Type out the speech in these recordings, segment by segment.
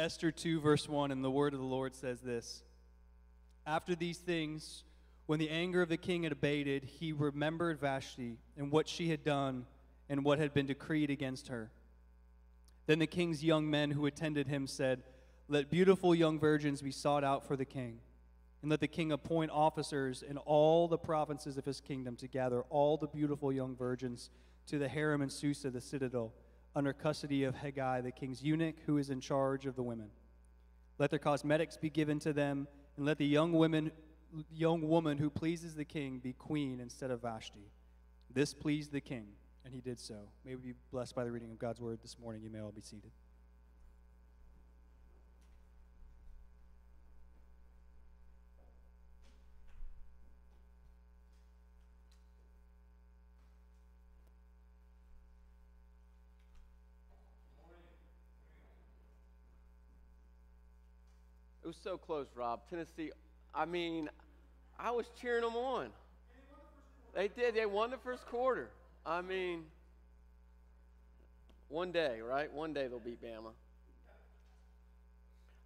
Esther 2, verse 1, and the word of the Lord says this. After these things, when the anger of the king had abated, he remembered Vashti and what she had done and what had been decreed against her. Then the king's young men who attended him said, Let beautiful young virgins be sought out for the king, and let the king appoint officers in all the provinces of his kingdom to gather all the beautiful young virgins to the harem in Susa, the citadel, under custody of Hegai, the king's eunuch, who is in charge of the women. Let their cosmetics be given to them, and let the young woman who pleases the king be queen instead of Vashti. This pleased the king, and he did so. May we be blessed by the reading of God's word this morning. You may all be seated. It was so close, Rob. Tennessee, I mean, I was cheering them on. They did. They won the first quarter. I mean, one day, right? One day they'll beat Bama.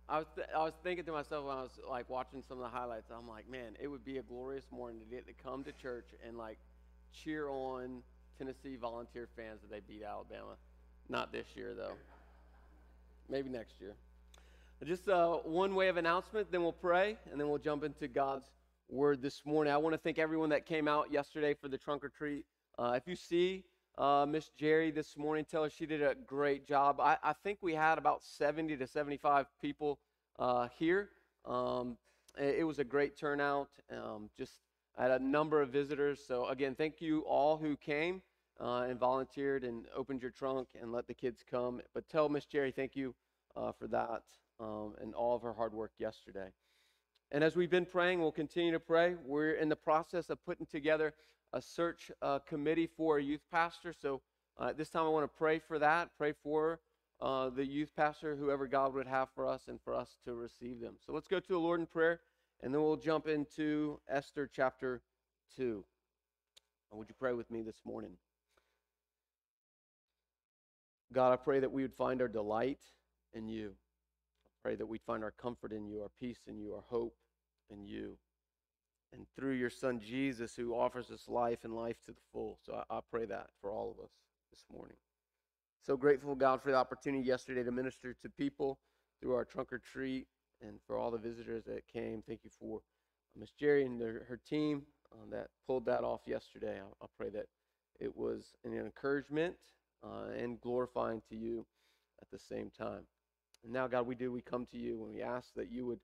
I was thinking to myself when I was, like, watching some of the highlights, I'm like, man, it would be a glorious morning to get to come to church and, like, cheer on Tennessee Volunteer fans that they beat Alabama. Not this year, though. Maybe next year. Just one way of announcement, then we'll pray, and then we'll jump into God's word this morning. I want to thank everyone that came out yesterday for the trunk or treat. If you see Miss Jerry this morning, tell her she did a great job. I think we had about 70 to 75 people here. It was a great turnout. Just had a number of visitors. So, again, thank you all who came and volunteered and opened your trunk and let the kids come. But tell Miss Jerry thank you for that. And all of her hard work yesterday. And as we've been praying, we'll continue to pray. We're in the process of putting together a search committee for a youth pastor. So this time I want to pray for that, pray for the youth pastor, whoever God would have for us and for us to receive them. So let's go to the Lord in prayer, and then we'll jump into Esther chapter 2. And would you pray with me this morning? God, I pray that we would find our delight in you. Pray that we'd find our comfort in you, our peace in you, our hope in you. And through your son, Jesus, who offers us life and life to the full. So I pray that for all of us this morning. So grateful, God, for the opportunity yesterday to minister to people through our trunk or treat and for all the visitors that came. Thank you for Miss Jerry and her team that pulled that off yesterday. I pray that it was an encouragement and glorifying to you at the same time. And now, God, we come to you, and we ask that you would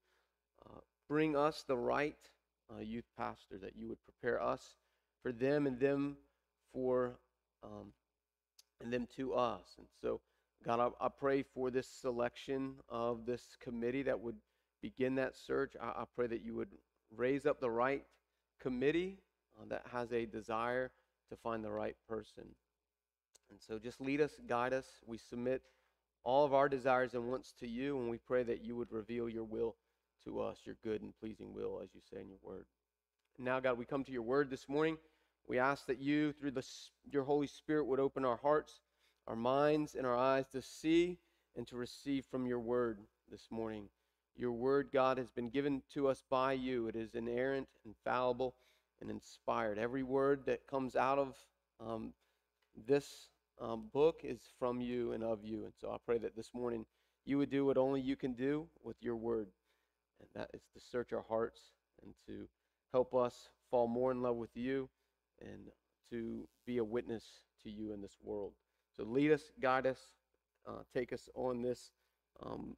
bring us the right youth pastor, that you would prepare us for them and them for and them to us. And so, God, I pray for this selection of this committee that would begin that search. I pray that you would raise up the right committee that has a desire to find the right person. And so just lead us, guide us. We submit all of our desires and wants to you, and we pray that you would reveal your will to us, your good and pleasing will, as you say in your word. And now, God, we come to your word this morning. We ask that you, through your Holy Spirit, would open our hearts, our minds, and our eyes to see and to receive from your word this morning. Your word, God, has been given to us by you. It is inerrant, infallible, and inspired. Every word that comes out of this book is from you and of you. And so I pray that this morning you would do what only you can do with your word, and that is to search our hearts and to help us fall more in love with you and to be a witness to you in this world. So lead us, guide us, take us on this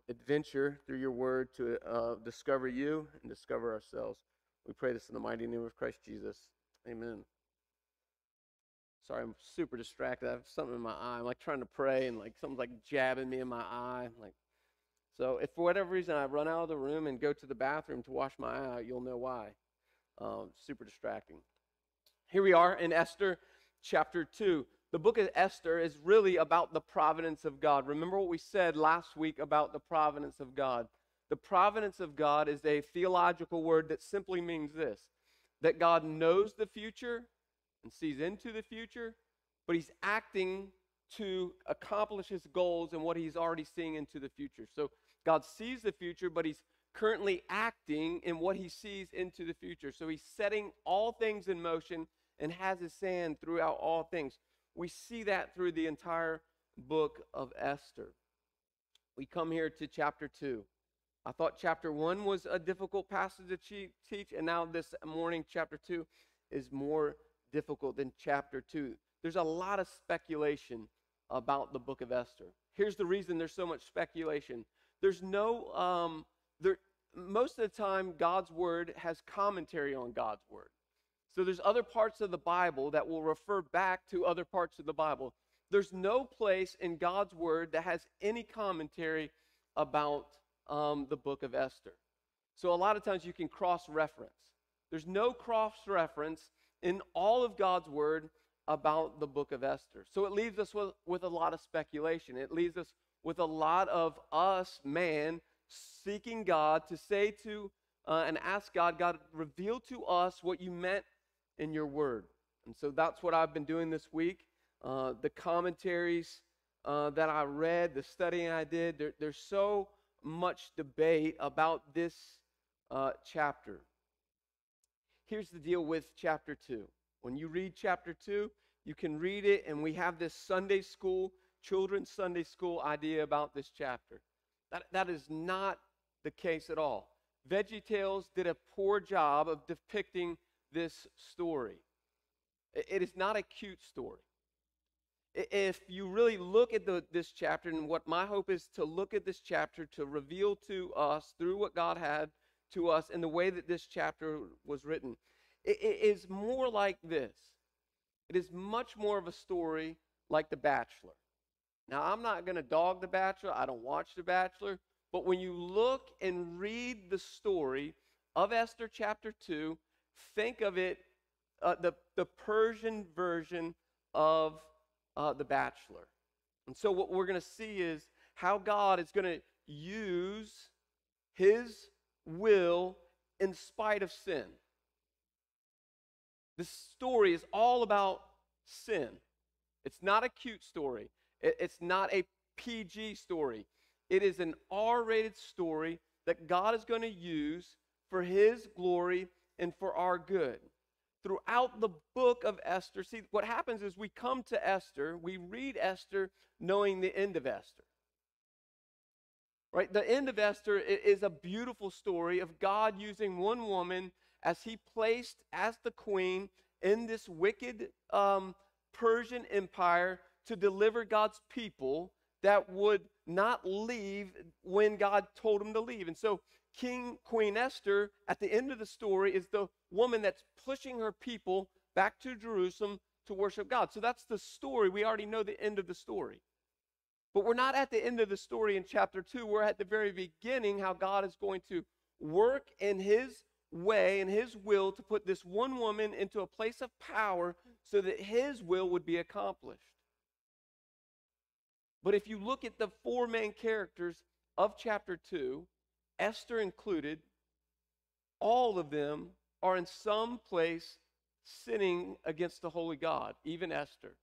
adventure through your word to discover you and discover ourselves. We pray this in the mighty name of Christ Jesus. Amen. Sorry, I'm super distracted. I have something in my eye. I'm, like, trying to pray, and, like, something's, like, jabbing me in my eye. Like, so if for whatever reason I run out of the room and go to the bathroom to wash my eye out, you'll know why. Super distracting. Here we are in Esther chapter 2. The book of Esther is really about the providence of God. Remember what we said last week about the providence of God. The providence of God is a theological word that simply means this, that God knows the future and sees into the future, but he's acting to accomplish his goals and what he's already seeing into the future. So God sees the future, but he's currently acting in what he sees into the future. So he's setting all things in motion and has his hand throughout all things. We see that through the entire book of Esther. We come here to chapter 2. I thought chapter 1 was a difficult passage to teach, and now this morning chapter 2 is more difficult than chapter 2. There's a lot of speculation about the book of Esther. Here's the reason there's so much speculation. There's no, most of the time God's word has commentary on God's word. So there's other parts of the Bible that will refer back to other parts of the Bible. There's no place in God's word that has any commentary about the book of Esther. So a lot of times you can cross-reference. There's no cross-reference in all of God's word about the book of Esther. So it leaves us with a lot of speculation. It leaves us with a lot of man seeking God to say to and ask God, God, reveal to us what you meant in your word. And so that's what I've been doing this week. The commentaries that I read, the studying I did, there's so much debate about this chapter. Here's the deal with chapter 2. When you read chapter 2, you can read it, and we have this Sunday school, children's Sunday school idea about this chapter. That is not the case at all. VeggieTales did a poor job of depicting this story. It is not a cute story. If you really look at this chapter, and what my hope is to look at this chapter to reveal to us through what God had to us and the way that this chapter was written, it is more like this. It is much more of a story like The Bachelor. Now, I'm not going to dog The Bachelor. I don't watch The Bachelor. But when you look and read the story of Esther chapter 2, think of it, the Persian version of The Bachelor. And so what we're going to see is how God is going to use his will in spite of sin. This story is all about sin. It's not a cute story. It's not a PG story. It is an R-rated story that God is going to use for his glory and for our good. Throughout the book of Esther, see, what happens is we come to Esther, we read Esther knowing the end of Esther. Right? The end of Esther is a beautiful story of God using one woman as he placed as the queen in this wicked Persian empire to deliver God's people that would not leave when God told them to leave. And so Queen Esther, at the end of the story, is the woman that's pushing her people back to Jerusalem to worship God. So that's the story. We already know the end of the story. But we're not at the end of the story in chapter 2. We're at the very beginning, how God is going to work in his way and his will to put this one woman into a place of power so that his will would be accomplished. But if you look at the four main characters of chapter 2, Esther included, all of them are in some place sinning against the holy God, even Esther.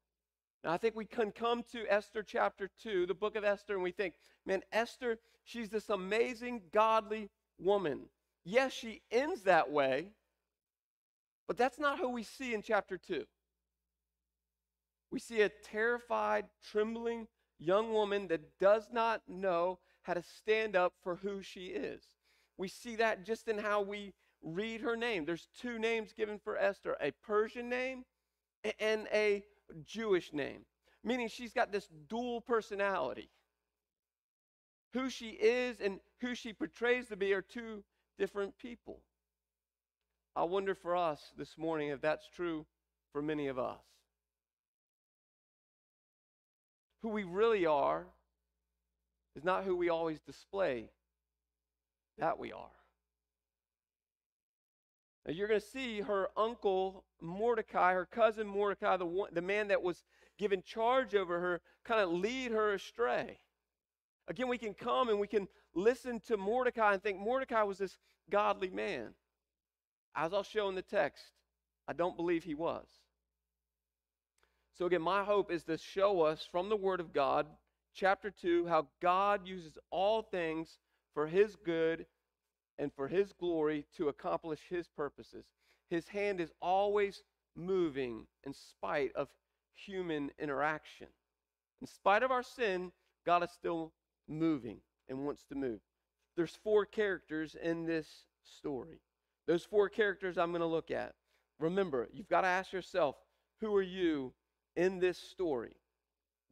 Now, I think we can come to Esther chapter 2, the book of Esther, and we think, man, Esther, she's this amazing, godly woman. Yes, she ends that way, but that's not who we see in chapter 2. We see a terrified, trembling young woman that does not know how to stand up for who she is. We see that just in how we read her name. There's two names given for Esther, a Persian name and a Jewish name, meaning she's got this dual personality. Who she is and who she portrays to be are two different people. I wonder for us this morning if that's true for many of us. Who we really are is not who we always display that we are. Now you're going to see her uncle Mordecai, her cousin Mordecai, the man that was given charge over her, kind of lead her astray. Again, we can come and we can listen to Mordecai and think Mordecai was this godly man. As I'll show in the text, I don't believe he was. So again, my hope is to show us from the Word of God, chapter 2, how God uses all things for His good and for His glory to accomplish His purposes. His hand is always moving in spite of human interaction. In spite of our sin, God is still moving and wants to move. There's four characters in this story. Those four characters I'm going to look at. Remember, you've got to ask yourself, who are you in this story?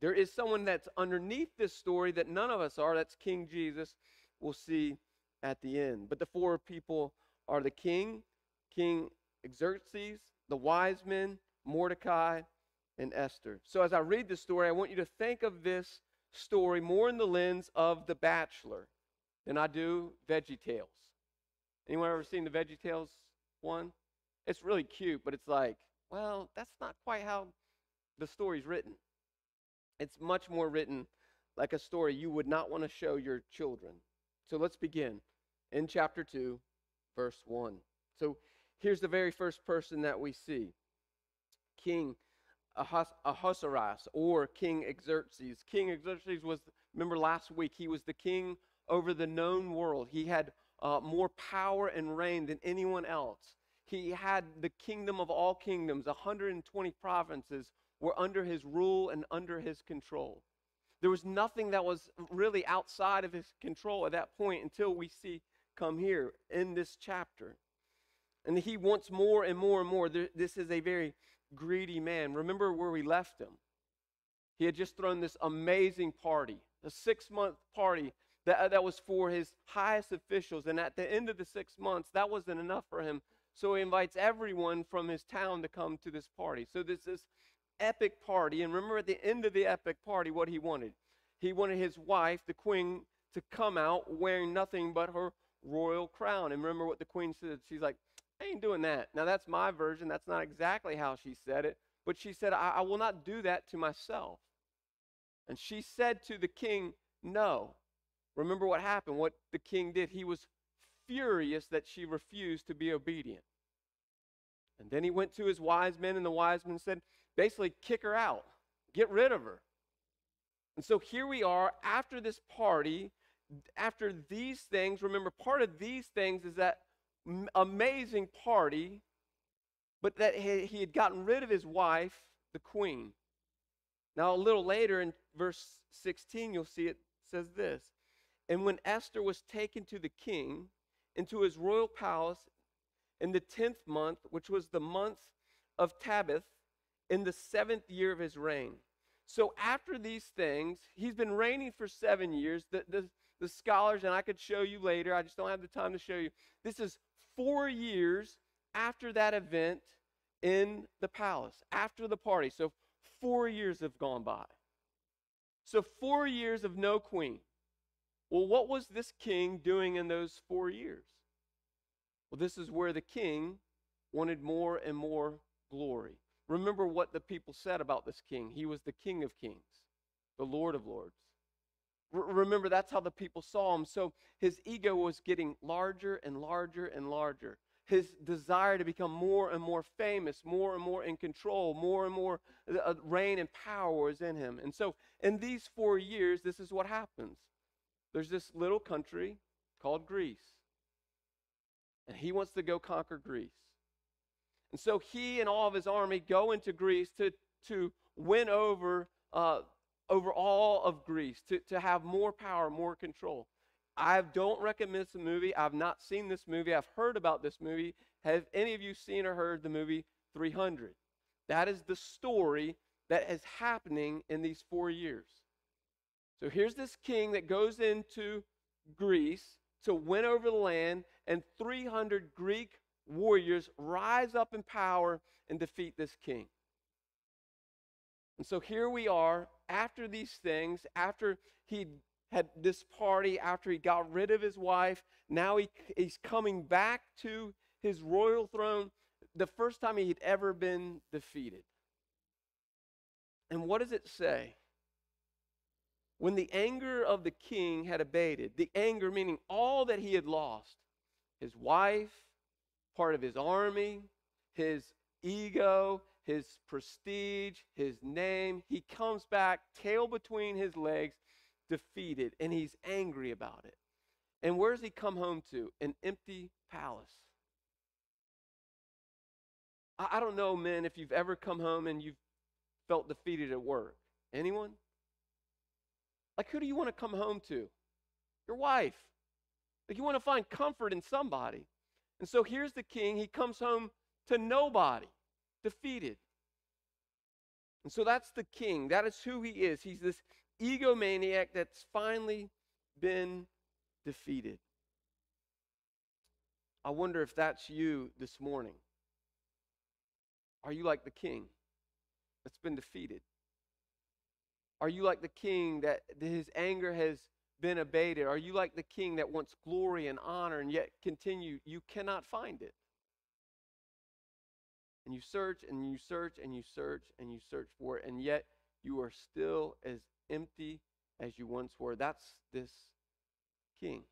There is someone that's underneath this story that none of us are. That's King Jesus. We'll see at the end. But the four people are the king, King Xerxes, the wise men, Mordecai, and Esther. So as I read this story, I want you to think of this story more in the lens of The Bachelor than I do VeggieTales. Anyone ever seen the VeggieTales one? It's really cute, but it's like, well, that's not quite how the story's written. It's much more written like a story you would not want to show your children. So let's begin in chapter 2, verse 1. So here's the very first person that we see, King Ahasuerus, or King Xerxes. King Xerxes was, remember last week, he was the king over the known world. He had more power and reign than anyone else. He had the kingdom of all kingdoms. 120 provinces were under his rule and under his control. There was nothing that was really outside of his control at that point until we see come here in this chapter. And he wants more and more and more. This is a very greedy man. Remember where we left him. He had just thrown this amazing party, a 6-month party that was for his highest officials. And at the end of the 6 months, that wasn't enough for him. So he invites everyone from his town to come to this party. So there's this epic party. And remember at the end of the epic party what he wanted. He wanted his wife, the queen, to come out wearing nothing but her royal crown. And remember what the queen said. She's like, I ain't doing that. Now that's my version. That's not exactly how she said it. But she said, I will not do that to myself. And she said to the king, no. Remember what happened, what the king did. He was furious that she refused to be obedient. And then he went to his wise men, and the wise men said, basically, kick her out. Get rid of her. And so here we are after this party, after these things. Remember, part of these things is that amazing party, but that he had gotten rid of his wife, the queen. Now, a little later in verse 16, you'll see it says this. And when Esther was taken to the king, into his royal palace, in the 10th month, which was the month of Tabith, in the 7th year of his reign. So after these things, he's been reigning for 7 years. The scholars, and I could show you later, I just don't have the time to show you. This is 4 years after that event in the palace, after the party. So 4 years have gone by. So 4 years of no queen. Well, what was this king doing in those 4 years? Well, this is where the king wanted more and more glory. Remember what the people said about this king. He was the King of Kings, the Lord of Lords. Remember, that's how the people saw him. So his ego was getting larger and larger and larger. His desire to become more and more famous, more and more in control, more and more reign and power was in him. And so in these 4 years, this is what happens. There's this little country called Greece, and he wants to go conquer Greece. And so he and all of his army go into Greece to win over all of Greece, to have more power, more control. I don't recommend this movie. I've not seen this movie. I've heard about this movie. Have any of you seen or heard the movie 300? That is the story that is happening in these 4 years. So here's this king that goes into Greece to win over the land, and 300 Greek warriors rise up in power and defeat this king. And so here we are after these things, after he had this party, after he got rid of his wife. Now he's coming back to his royal throne, the first time he'd ever been defeated. And what does it say? When the anger of the king had abated, the anger meaning all that he had lost, his wife, part of his army, his ego, his prestige, his name. He comes back, tail between his legs, defeated, and he's angry about it. And where does he come home to? An empty palace. I don't know, men, if you've ever come home and you've felt defeated at work. Anyone? Like, who do you want to come home to? Your wife. Like, you want to find comfort in somebody. And so here's the king. He comes home to nobody, defeated. And so that's the king. That is who he is. He's this egomaniac that's finally been defeated. I wonder if that's you this morning. Are you like the king that's been defeated? Are you like the king that his anger has been abated? Are you like the king that wants glory and honor and yet you cannot find it? And you search and you search and you search and you search for it, and yet you are still as empty as you once were. That's this king.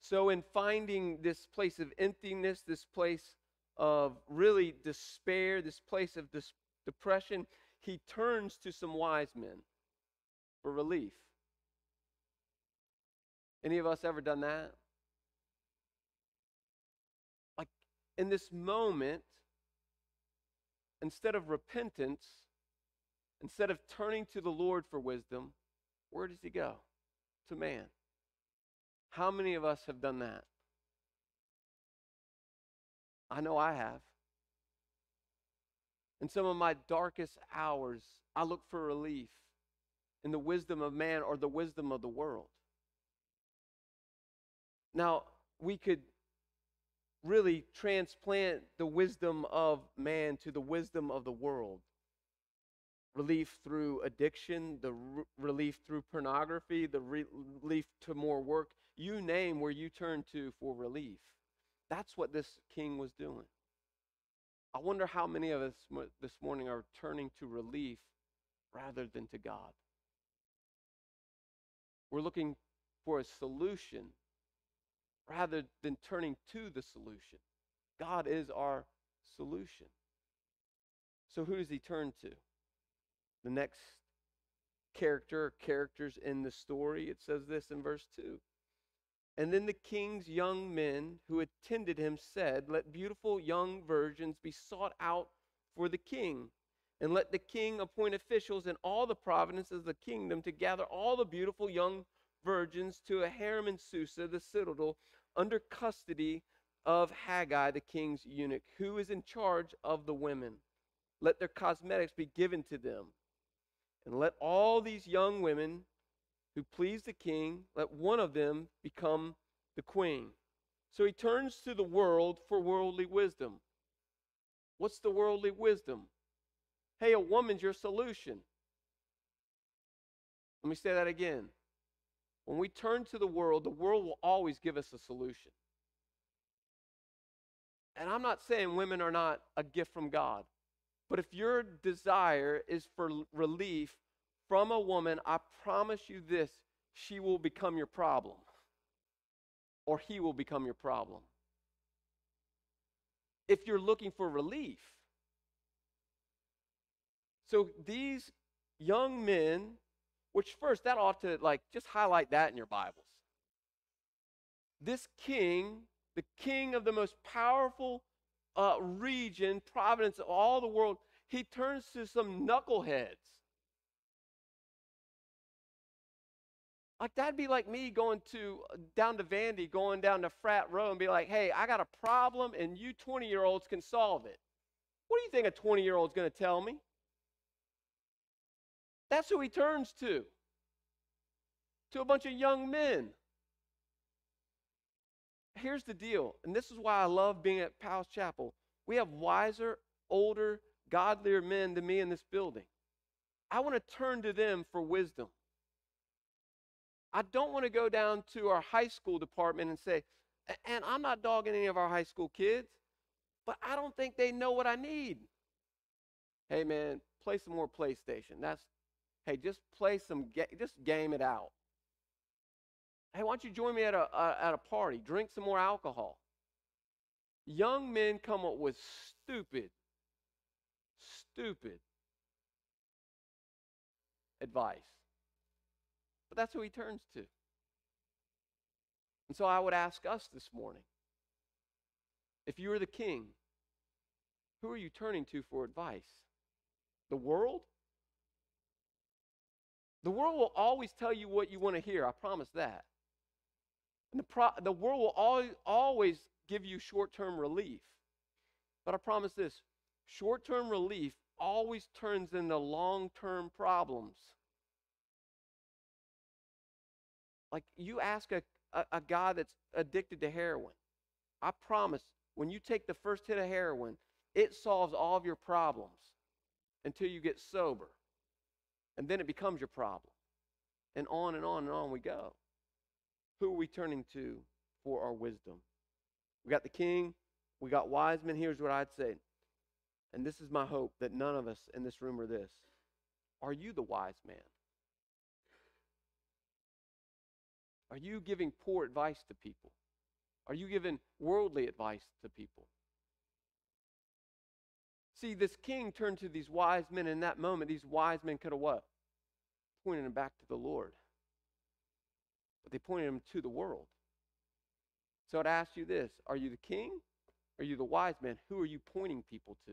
So in finding this place of emptiness, this place of really despair, this place of depression, he turns to some wise men for relief. Any of us ever done that? Like, in this moment, instead of repentance, instead of turning to the Lord for wisdom, where does he go? To man. How many of us have done that? I know I have. In some of my darkest hours, I look for relief in the wisdom of man or the wisdom of the world. Now, we could really transplant the wisdom of man to the wisdom of the world. Relief through addiction, the relief through pornography, the relief to more work. You name where you turn to for relief. That's what this king was doing. I wonder how many of us this morning are turning to relief rather than to God. We're looking for a solution rather than turning to the solution. God is our solution. So who does he turn to? The next characters in the story, it says this in verse 2. And then the king's young men who attended him said, let beautiful young virgins be sought out for the king, and let the king appoint officials in all the provinces of the kingdom to gather all the beautiful young virgins to a harem in Susa, the citadel, under custody of Hegai, the king's eunuch, who is in charge of the women. Let their cosmetics be given to them. And let all these young women who please the king, let one of them become the queen. So he turns to the world for worldly wisdom. What's the worldly wisdom? Hey, a woman's your solution. Let me say that again. When we turn to the world will always give us a solution. And I'm not saying women are not a gift from God, but if your desire is for relief from a woman, I promise you this, she will become your problem. Or he will become your problem. If you're looking for relief. So these young men, which first, that ought to like just highlight that in your Bibles. This king, the king of the most powerful region, province of all the world, he turns to some knuckleheads. Like, that'd be like me going down to Vandy, going down to frat row and be like, hey, I got a problem and you 20-year-olds can solve it. What do you think a 20-year-old's going to tell me? That's who he turns to a bunch of young men. Here's the deal, and this is why I love being at Powell's Chapel. We have wiser, older, godlier men than me in this building. I want to turn to them for wisdom. I don't want to go down to our high school department and say, and I'm not dogging any of our high school kids, but I don't think they know what I need. Hey, man, play some more PlayStation. Hey, just play some, just game it out. Hey, why don't you join me at a party? Drink some more alcohol. Young men come up with stupid, stupid advice. But that's who he turns to. And so I would ask us this morning, if you were the king, who are you turning to for advice? The world? The world will always tell you what you want to hear. I promise that. And the world will always give you short-term relief. But I promise this, short-term relief always turns into long-term problems. Like you ask a guy that's addicted to heroin. I promise when you take the first hit of heroin, it solves all of your problems until you get sober. And then it becomes your problem. And on and on and on we go. Who are we turning to for our wisdom? We got the king. We got wise men. Here's what I'd say. And this is my hope, that none of us in this room are this. Are you the wise man? Are you giving poor advice to people? Are you giving worldly advice to people? See, this king turned to these wise men. In that moment, these wise men could have what? Pointed him back to the Lord. But they pointed him to the world. So I'd ask you this. Are you the king? Are you the wise man? Who are you pointing people to?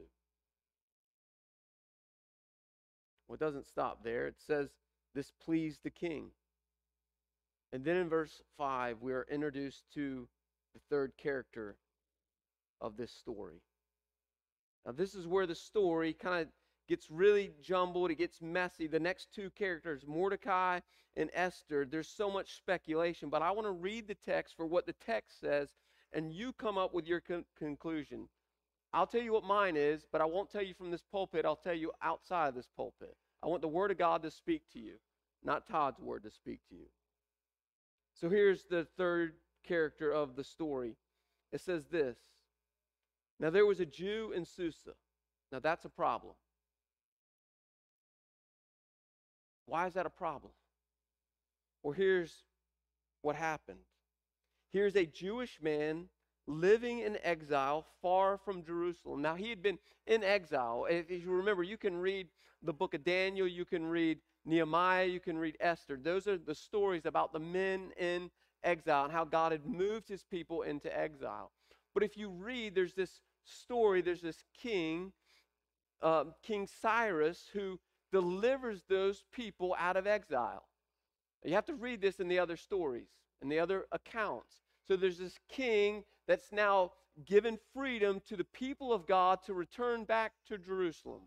Well, it doesn't stop there. It says, this pleased the king. And then in verse 5, we are introduced to the third character of this story. Now, this is where the story kind of gets really jumbled. It gets messy. The next two characters, Mordecai and Esther, there's so much speculation. But I want to read the text for what the text says, and you come up with your conclusion. I'll tell you what mine is, but I won't tell you from this pulpit. I'll tell you outside of this pulpit. I want the Word of God to speak to you, not Todd's Word to speak to you. So here's the third character of the story. It says this. Now there was a Jew in Susa. Now that's a problem. Why is that a problem? Well, here's what happened. Here's a Jewish man living in exile far from Jerusalem. Now he had been in exile. If you remember, you can read the book of Daniel, you can read Nehemiah, you can read Esther. Those are the stories about the men in exile and how God had moved his people into exile. But if you read, there's this story, there's this king, King Cyrus, who delivers those people out of exile. You have to read this in the other stories, in the other accounts. So there's this king that's now given freedom to the people of God to return back to Jerusalem.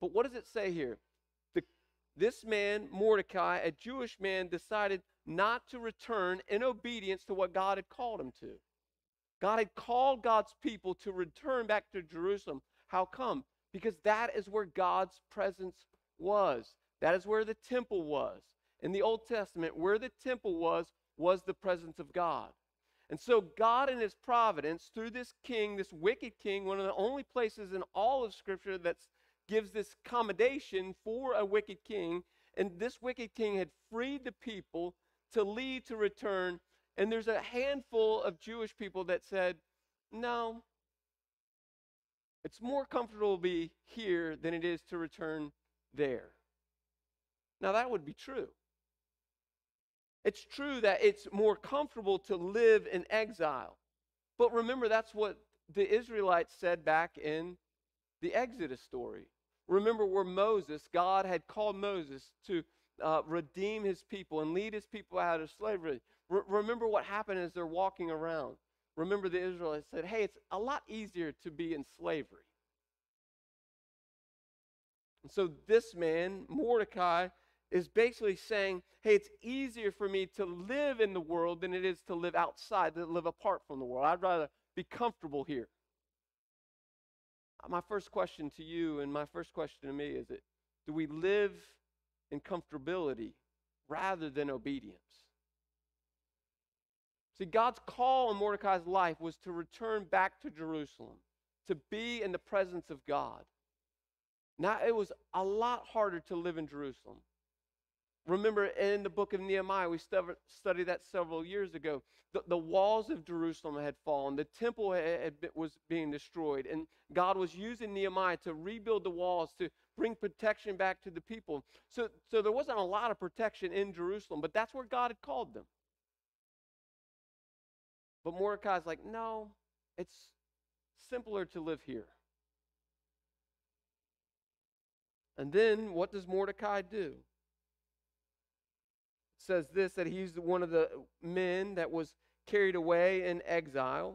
But what does it say here? This man, Mordecai, a Jewish man, decided not to return in obedience to what God had called him to. God had called God's people to return back to Jerusalem. How come? Because that is where God's presence was. That is where the temple was. In the Old Testament, where the temple was the presence of God. And so God in his providence, through this king, this wicked king, one of the only places in all of Scripture that's gives this commendation for a wicked king, and this wicked king had freed the people to leave, to return, and there's a handful of Jewish people that said, no, it's more comfortable to be here than it is to return there. Now that would be true. It's true that it's more comfortable to live in exile, but remember that's what the Israelites said back in the Exodus story. Remember where Moses, God had called Moses to redeem his people and lead his people out of slavery. Remember what happened as they're walking around. Remember the Israelites said, hey, it's a lot easier to be in slavery. And so this man, Mordecai, is basically saying, hey, it's easier for me to live in the world than it is to live outside, to live apart from the world. I'd rather be comfortable here. My first question to you and my first question to me is, do we live in comfortability rather than obedience? See, God's call on Mordecai's life was to return back to Jerusalem, to be in the presence of God. Now, it was a lot harder to live in Jerusalem. Remember in the book of Nehemiah, we studied that several years ago. The walls of Jerusalem had fallen. The temple was being destroyed. And God was using Nehemiah to rebuild the walls, to bring protection back to the people. So there wasn't a lot of protection in Jerusalem, but that's where God had called them. But Mordecai's like, no, it's simpler to live here. And then what does Mordecai do? Says this, that he's one of the men that was carried away in exile,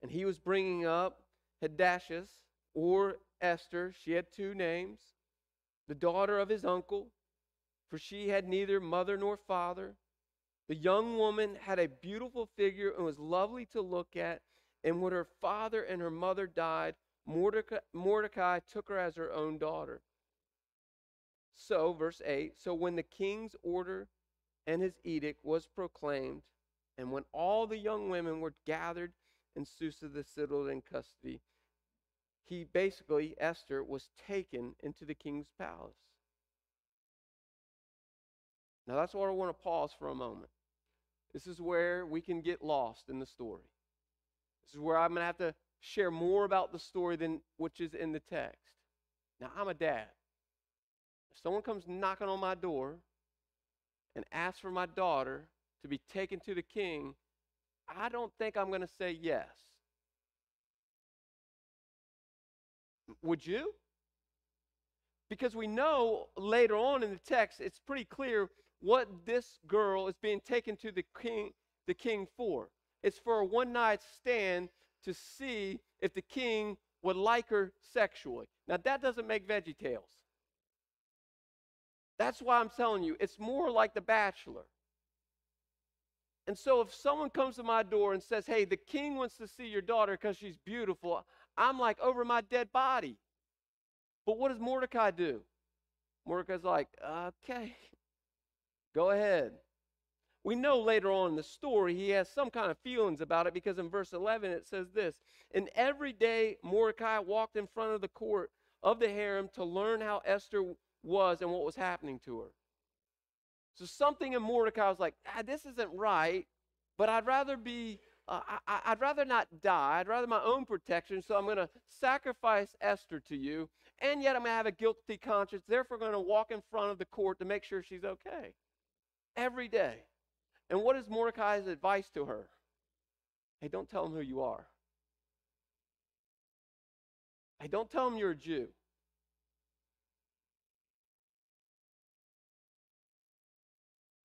and he was bringing up Hadassah or Esther. She had two names, the daughter of his uncle, for she had neither mother nor father. The young woman had a beautiful figure and was lovely to look at, and when her father and her mother died, Mordecai took her as her own daughter. So, verse 8, so when the king's order and his edict was proclaimed, and when all the young women were gathered in Susa the citadel in custody, Esther was taken into the king's palace. Now that's where I want to pause for a moment. This is where we can get lost in the story. This is where I'm going to have to share more about the story than which is in the text. Now, I'm a dad. If someone comes knocking on my door and asks for my daughter to be taken to the king, I don't think I'm going to say yes. Would you? Because we know later on in the text, it's pretty clear what this girl is being taken to the king for. It's for a one-night stand to see if the king would like her sexually. Now, that doesn't make VeggieTales. That's why I'm telling you, it's more like The Bachelor. And so if someone comes to my door and says, hey, the king wants to see your daughter because she's beautiful, I'm like, over my dead body. But what does Mordecai do? Mordecai's like, okay, go ahead. We know later on in the story he has some kind of feelings about it, because in verse 11 it says this, and every day Mordecai walked in front of the court of the harem to learn how Esther was and what was happening to her. So something in Mordecai was like, this isn't right, but I'd rather not die. I'd rather my own protection, so I'm going to sacrifice Esther to you, and yet I'm going to have a guilty conscience, therefore I'm going to walk in front of the court to make sure she's okay every day. And what is Mordecai's advice to her? Hey, don't tell them who you are. Hey, don't tell them you're a Jew.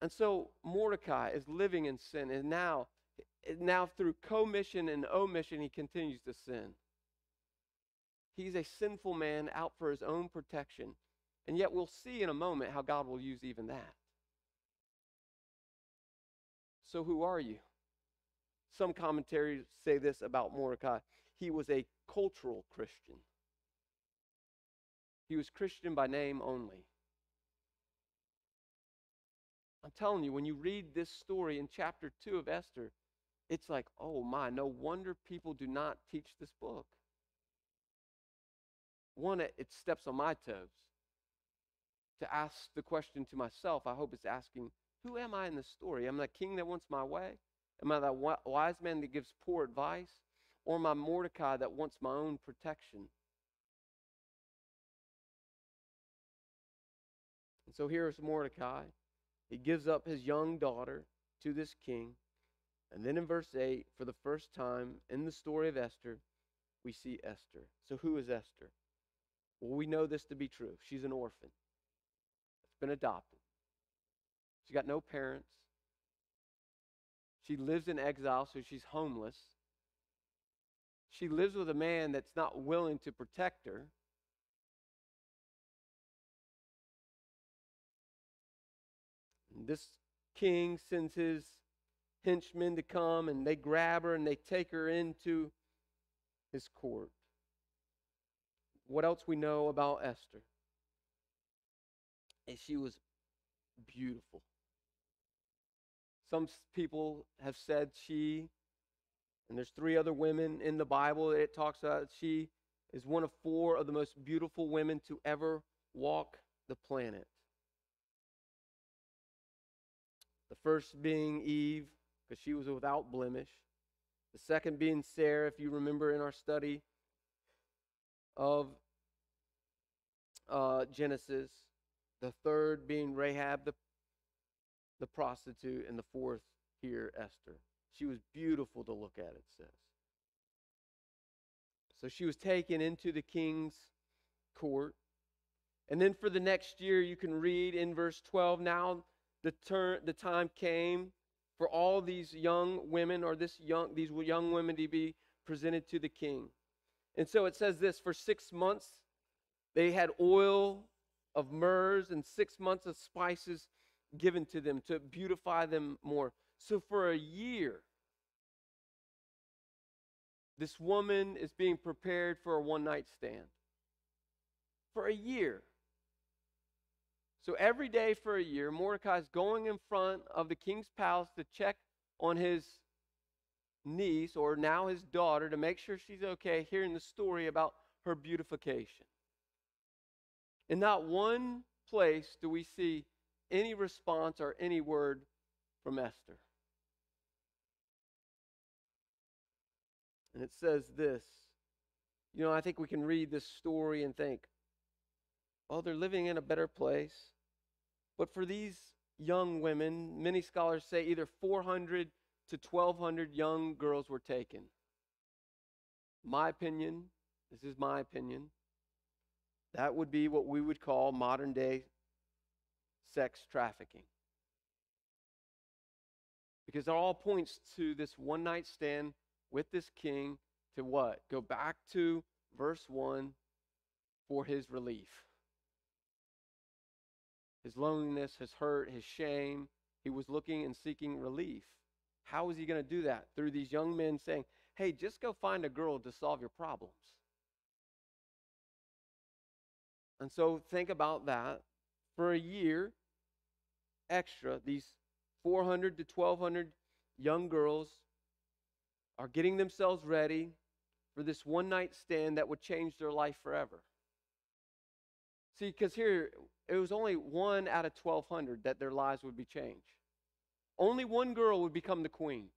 And so Mordecai is living in sin, and now through commission and omission, he continues to sin. He's a sinful man out for his own protection, and yet we'll see in a moment how God will use even that. So who are you? Some commentaries say this about Mordecai. He was a cultural Christian. He was Christian by name only. I'm telling you, when you read this story in chapter 2 of Esther, it's like, oh my, no wonder people do not teach this book. One, it steps on my toes to ask the question to myself. I hope it's asking, who am I in this story? Am I the king that wants my way? Am I the wise man that gives poor advice? Or am I Mordecai that wants my own protection? And so here is Mordecai. He gives up his young daughter to this king. And then in verse 8, for the first time in the story of Esther, we see Esther. So who is Esther? Well, we know this to be true. She's an orphan. She's been adopted. She's got no parents. She lives in exile, so she's homeless. She lives with a man that's not willing to protect her. This king sends his henchmen to come, and they grab her and they take her into his court. What else we know about Esther? And she was beautiful. Some people have said she, and there's three other women in the Bible that it talks about, she is one of four of the most beautiful women to ever walk the planet. first being Eve, because she was without blemish. The second being Sarah, if you remember in our study of Genesis. The third being Rahab, the prostitute. And the fourth here, Esther. She was beautiful to look at, it says. So she was taken into the king's court. And then for the next year, you can read in verse 12, now the time came for all these young women, or these young women, to be presented to the king. And so it says this, for 6 months they had oil of myrrhs and 6 months of spices given to them to beautify them more. So for a year, this woman is being prepared for a one-night stand. For a year. So every day for a year, Mordecai's going in front of the king's palace to check on his niece, or now his daughter, to make sure she's okay, hearing the story about her beautification. In not one place do we see any response or any word from Esther. And it says this. You know, I think we can read this story and think, oh, they're living in a better place. But for these young women, many scholars say either 400 to 1,200 young girls were taken. My opinion, this is my opinion, that would be what we would call modern day sex trafficking. Because it all points to this one night stand with this king to what? Go back to verse 1 for his relief. His loneliness, his hurt, his shame. He was looking and seeking relief. How is he going to do that? Through these young men saying, hey, just go find a girl to solve your problems. And so think about that. For a year extra, these 400 to 1,200 young girls are getting themselves ready for this one-night stand that would change their life forever. See, because here, it was only one out of 1,200 that their lives would be changed. Only one girl would become the queen.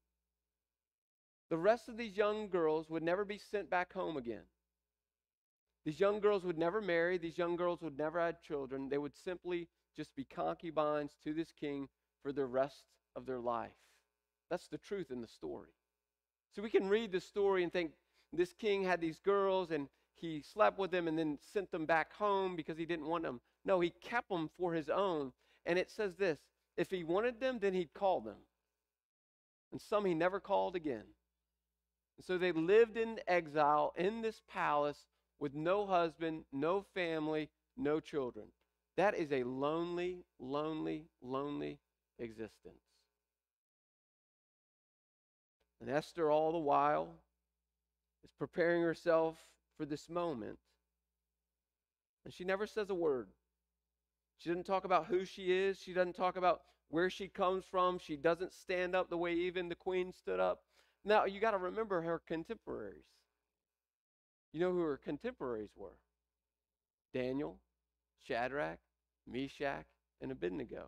The rest of these young girls would never be sent back home again. These young girls would never marry. These young girls would never have children. They would simply just be concubines to this king for the rest of their life. That's the truth in the story. So we can read the story and think this king had these girls and he slept with them and then sent them back home because he didn't want them. No, he kept them for his own. And it says this, if he wanted them, then he'd call them. And some he never called again. And so they lived in exile in this palace with no husband, no family, no children. That is a lonely, lonely, lonely existence. And Esther, all the while, is preparing herself for this moment. And she never says a word. She doesn't talk about who she is. She doesn't talk about where she comes from. She doesn't stand up the way even the queen stood up. Now, you got to remember her contemporaries. You know who her contemporaries were? Daniel, Shadrach, Meshach, and Abednego.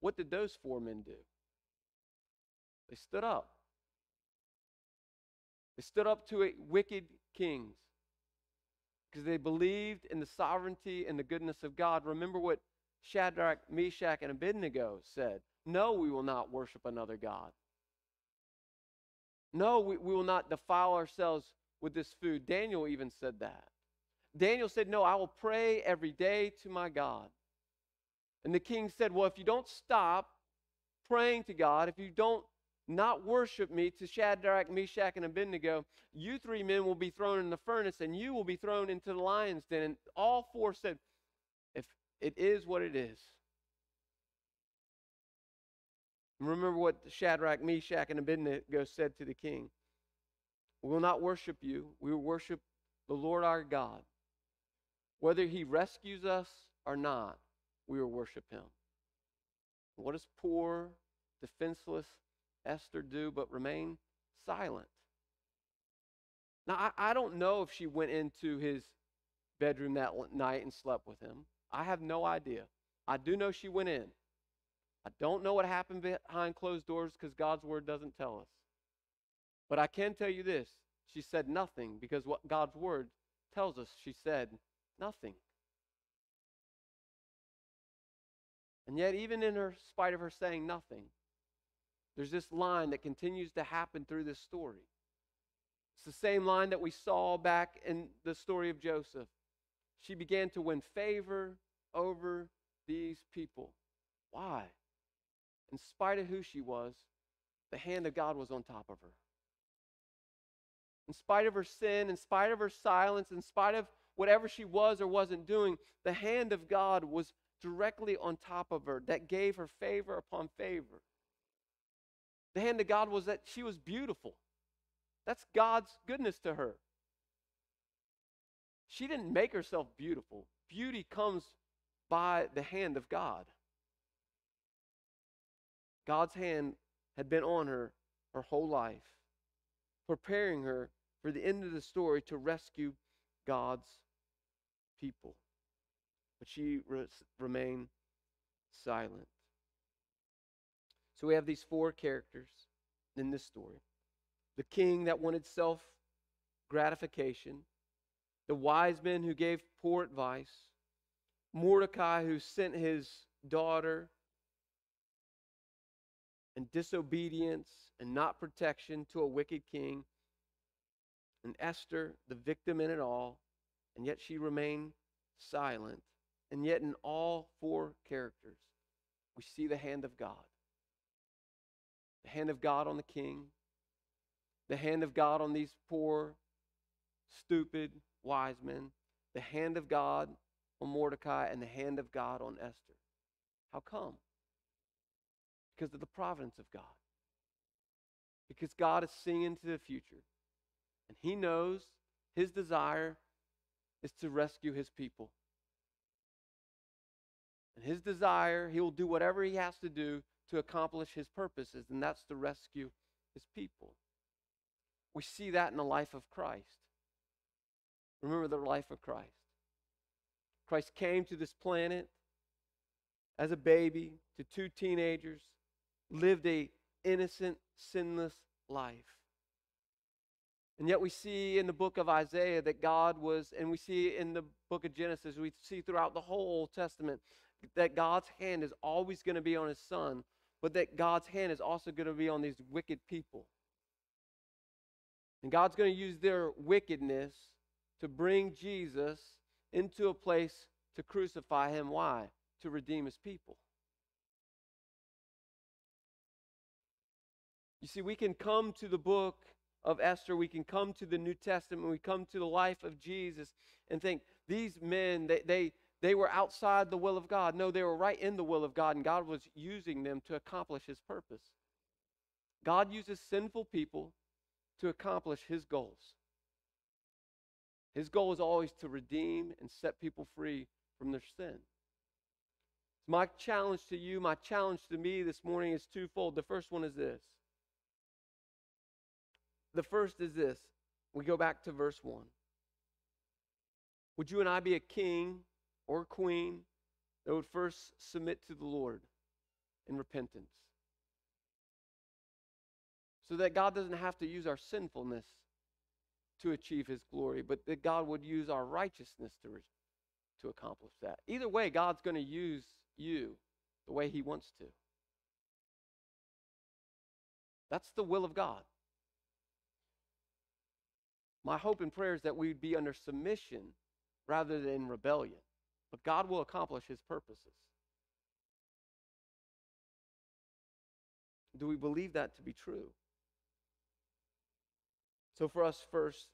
What did those four men do? They stood up. They stood up to wicked kings. Because they believed in the sovereignty and the goodness of God. Remember what Shadrach, Meshach, and Abednego said. No, we will not worship another God. No, we will not defile ourselves with this food. Daniel even said that. Daniel said, no, I will pray every day to my God. And the king said, well, if you don't stop praying to God, if you don't not worship me, to Shadrach, Meshach, and Abednego, you three men will be thrown in the furnace, and you will be thrown into the lion's den. And all four said, if it is what it is. And remember what Shadrach, Meshach, and Abednego said to the king. We will not worship you. We will worship the Lord our God. Whether he rescues us or not, we will worship him. What is poor, defenseless Esther do but remain silent? Now, I don't know if she went into his bedroom that night and slept with him. I have no idea. I do know she went in. I don't know what happened behind closed doors because God's word doesn't tell us. But I can tell you this. She said nothing because what God's word tells us, she said nothing. And yet, even in her spite of her saying nothing, there's this line that continues to happen through this story. It's the same line that we saw back in the story of Joseph. She began to win favor over these people. Why? In spite of who she was, the hand of God was on top of her. In spite of her sin, in spite of her silence, in spite of whatever she was or wasn't doing, the hand of God was directly on top of her, that gave her favor upon favor. The hand of God was that she was beautiful. That's God's goodness to her. She didn't make herself beautiful. Beauty comes by the hand of God. God's hand had been on her her whole life, preparing her for the end of the story to rescue God's people. But she remained silent. So we have these four characters in this story. The king that wanted self-gratification. The wise men who gave poor advice. Mordecai who sent his daughter. And disobedience and not protection to a wicked king. And Esther, the victim in it all. And yet she remained silent. And yet in all four characters, we see the hand of God. The hand of God on the king. The hand of God on these poor, stupid, wise men. The hand of God on Mordecai and the hand of God on Esther. How come? Because of the providence of God. Because God is seeing into the future. And he knows his desire is to rescue his people. And his desire, he will do whatever he has to do to accomplish his purposes, and that's to rescue his people. We see that in the life of Christ. Remember the life of Christ. Christ came to this planet as a baby to two teenagers, lived an innocent, sinless life. And yet we see in the book of Isaiah that God was, and we see in the book of Genesis, we see throughout the whole Old Testament that God's hand is always going to be on his son, but that God's hand is also going to be on these wicked people. And God's going to use their wickedness to bring Jesus into a place to crucify him. Why? To redeem his people. You see, we can come to the book of Esther, we can come to the New Testament, we come to the life of Jesus and think, these men, they were outside the will of God. No, they were right in the will of God, and God was using them to accomplish his purpose. God uses sinful people to accomplish his goals. His goal is always to redeem and set people free from their sin. My challenge to you, my challenge to me this morning is twofold. The first one is this. The first is this. We go back to verse 1. Would you and I be a king or queen that would first submit to the Lord in repentance, so that God doesn't have to use our sinfulness to achieve his glory, but that God would use our righteousness to accomplish that? Either way, God's going to use you the way he wants to. That's the will of God. My hope and prayer is that we'd be under submission rather than rebellion. But God will accomplish his purposes. Do we believe that to be true? So for us, first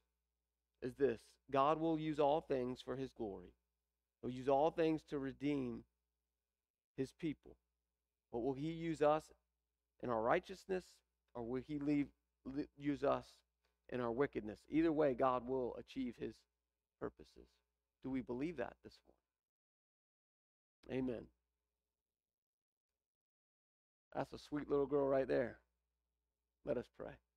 is this. God will use all things for his glory. He'll use all things to redeem his people. But will he use us in our righteousness, or will he use us in our wickedness? Either way, God will achieve his purposes. Do we believe that this morning? Amen. That's a sweet little girl right there. Let us pray.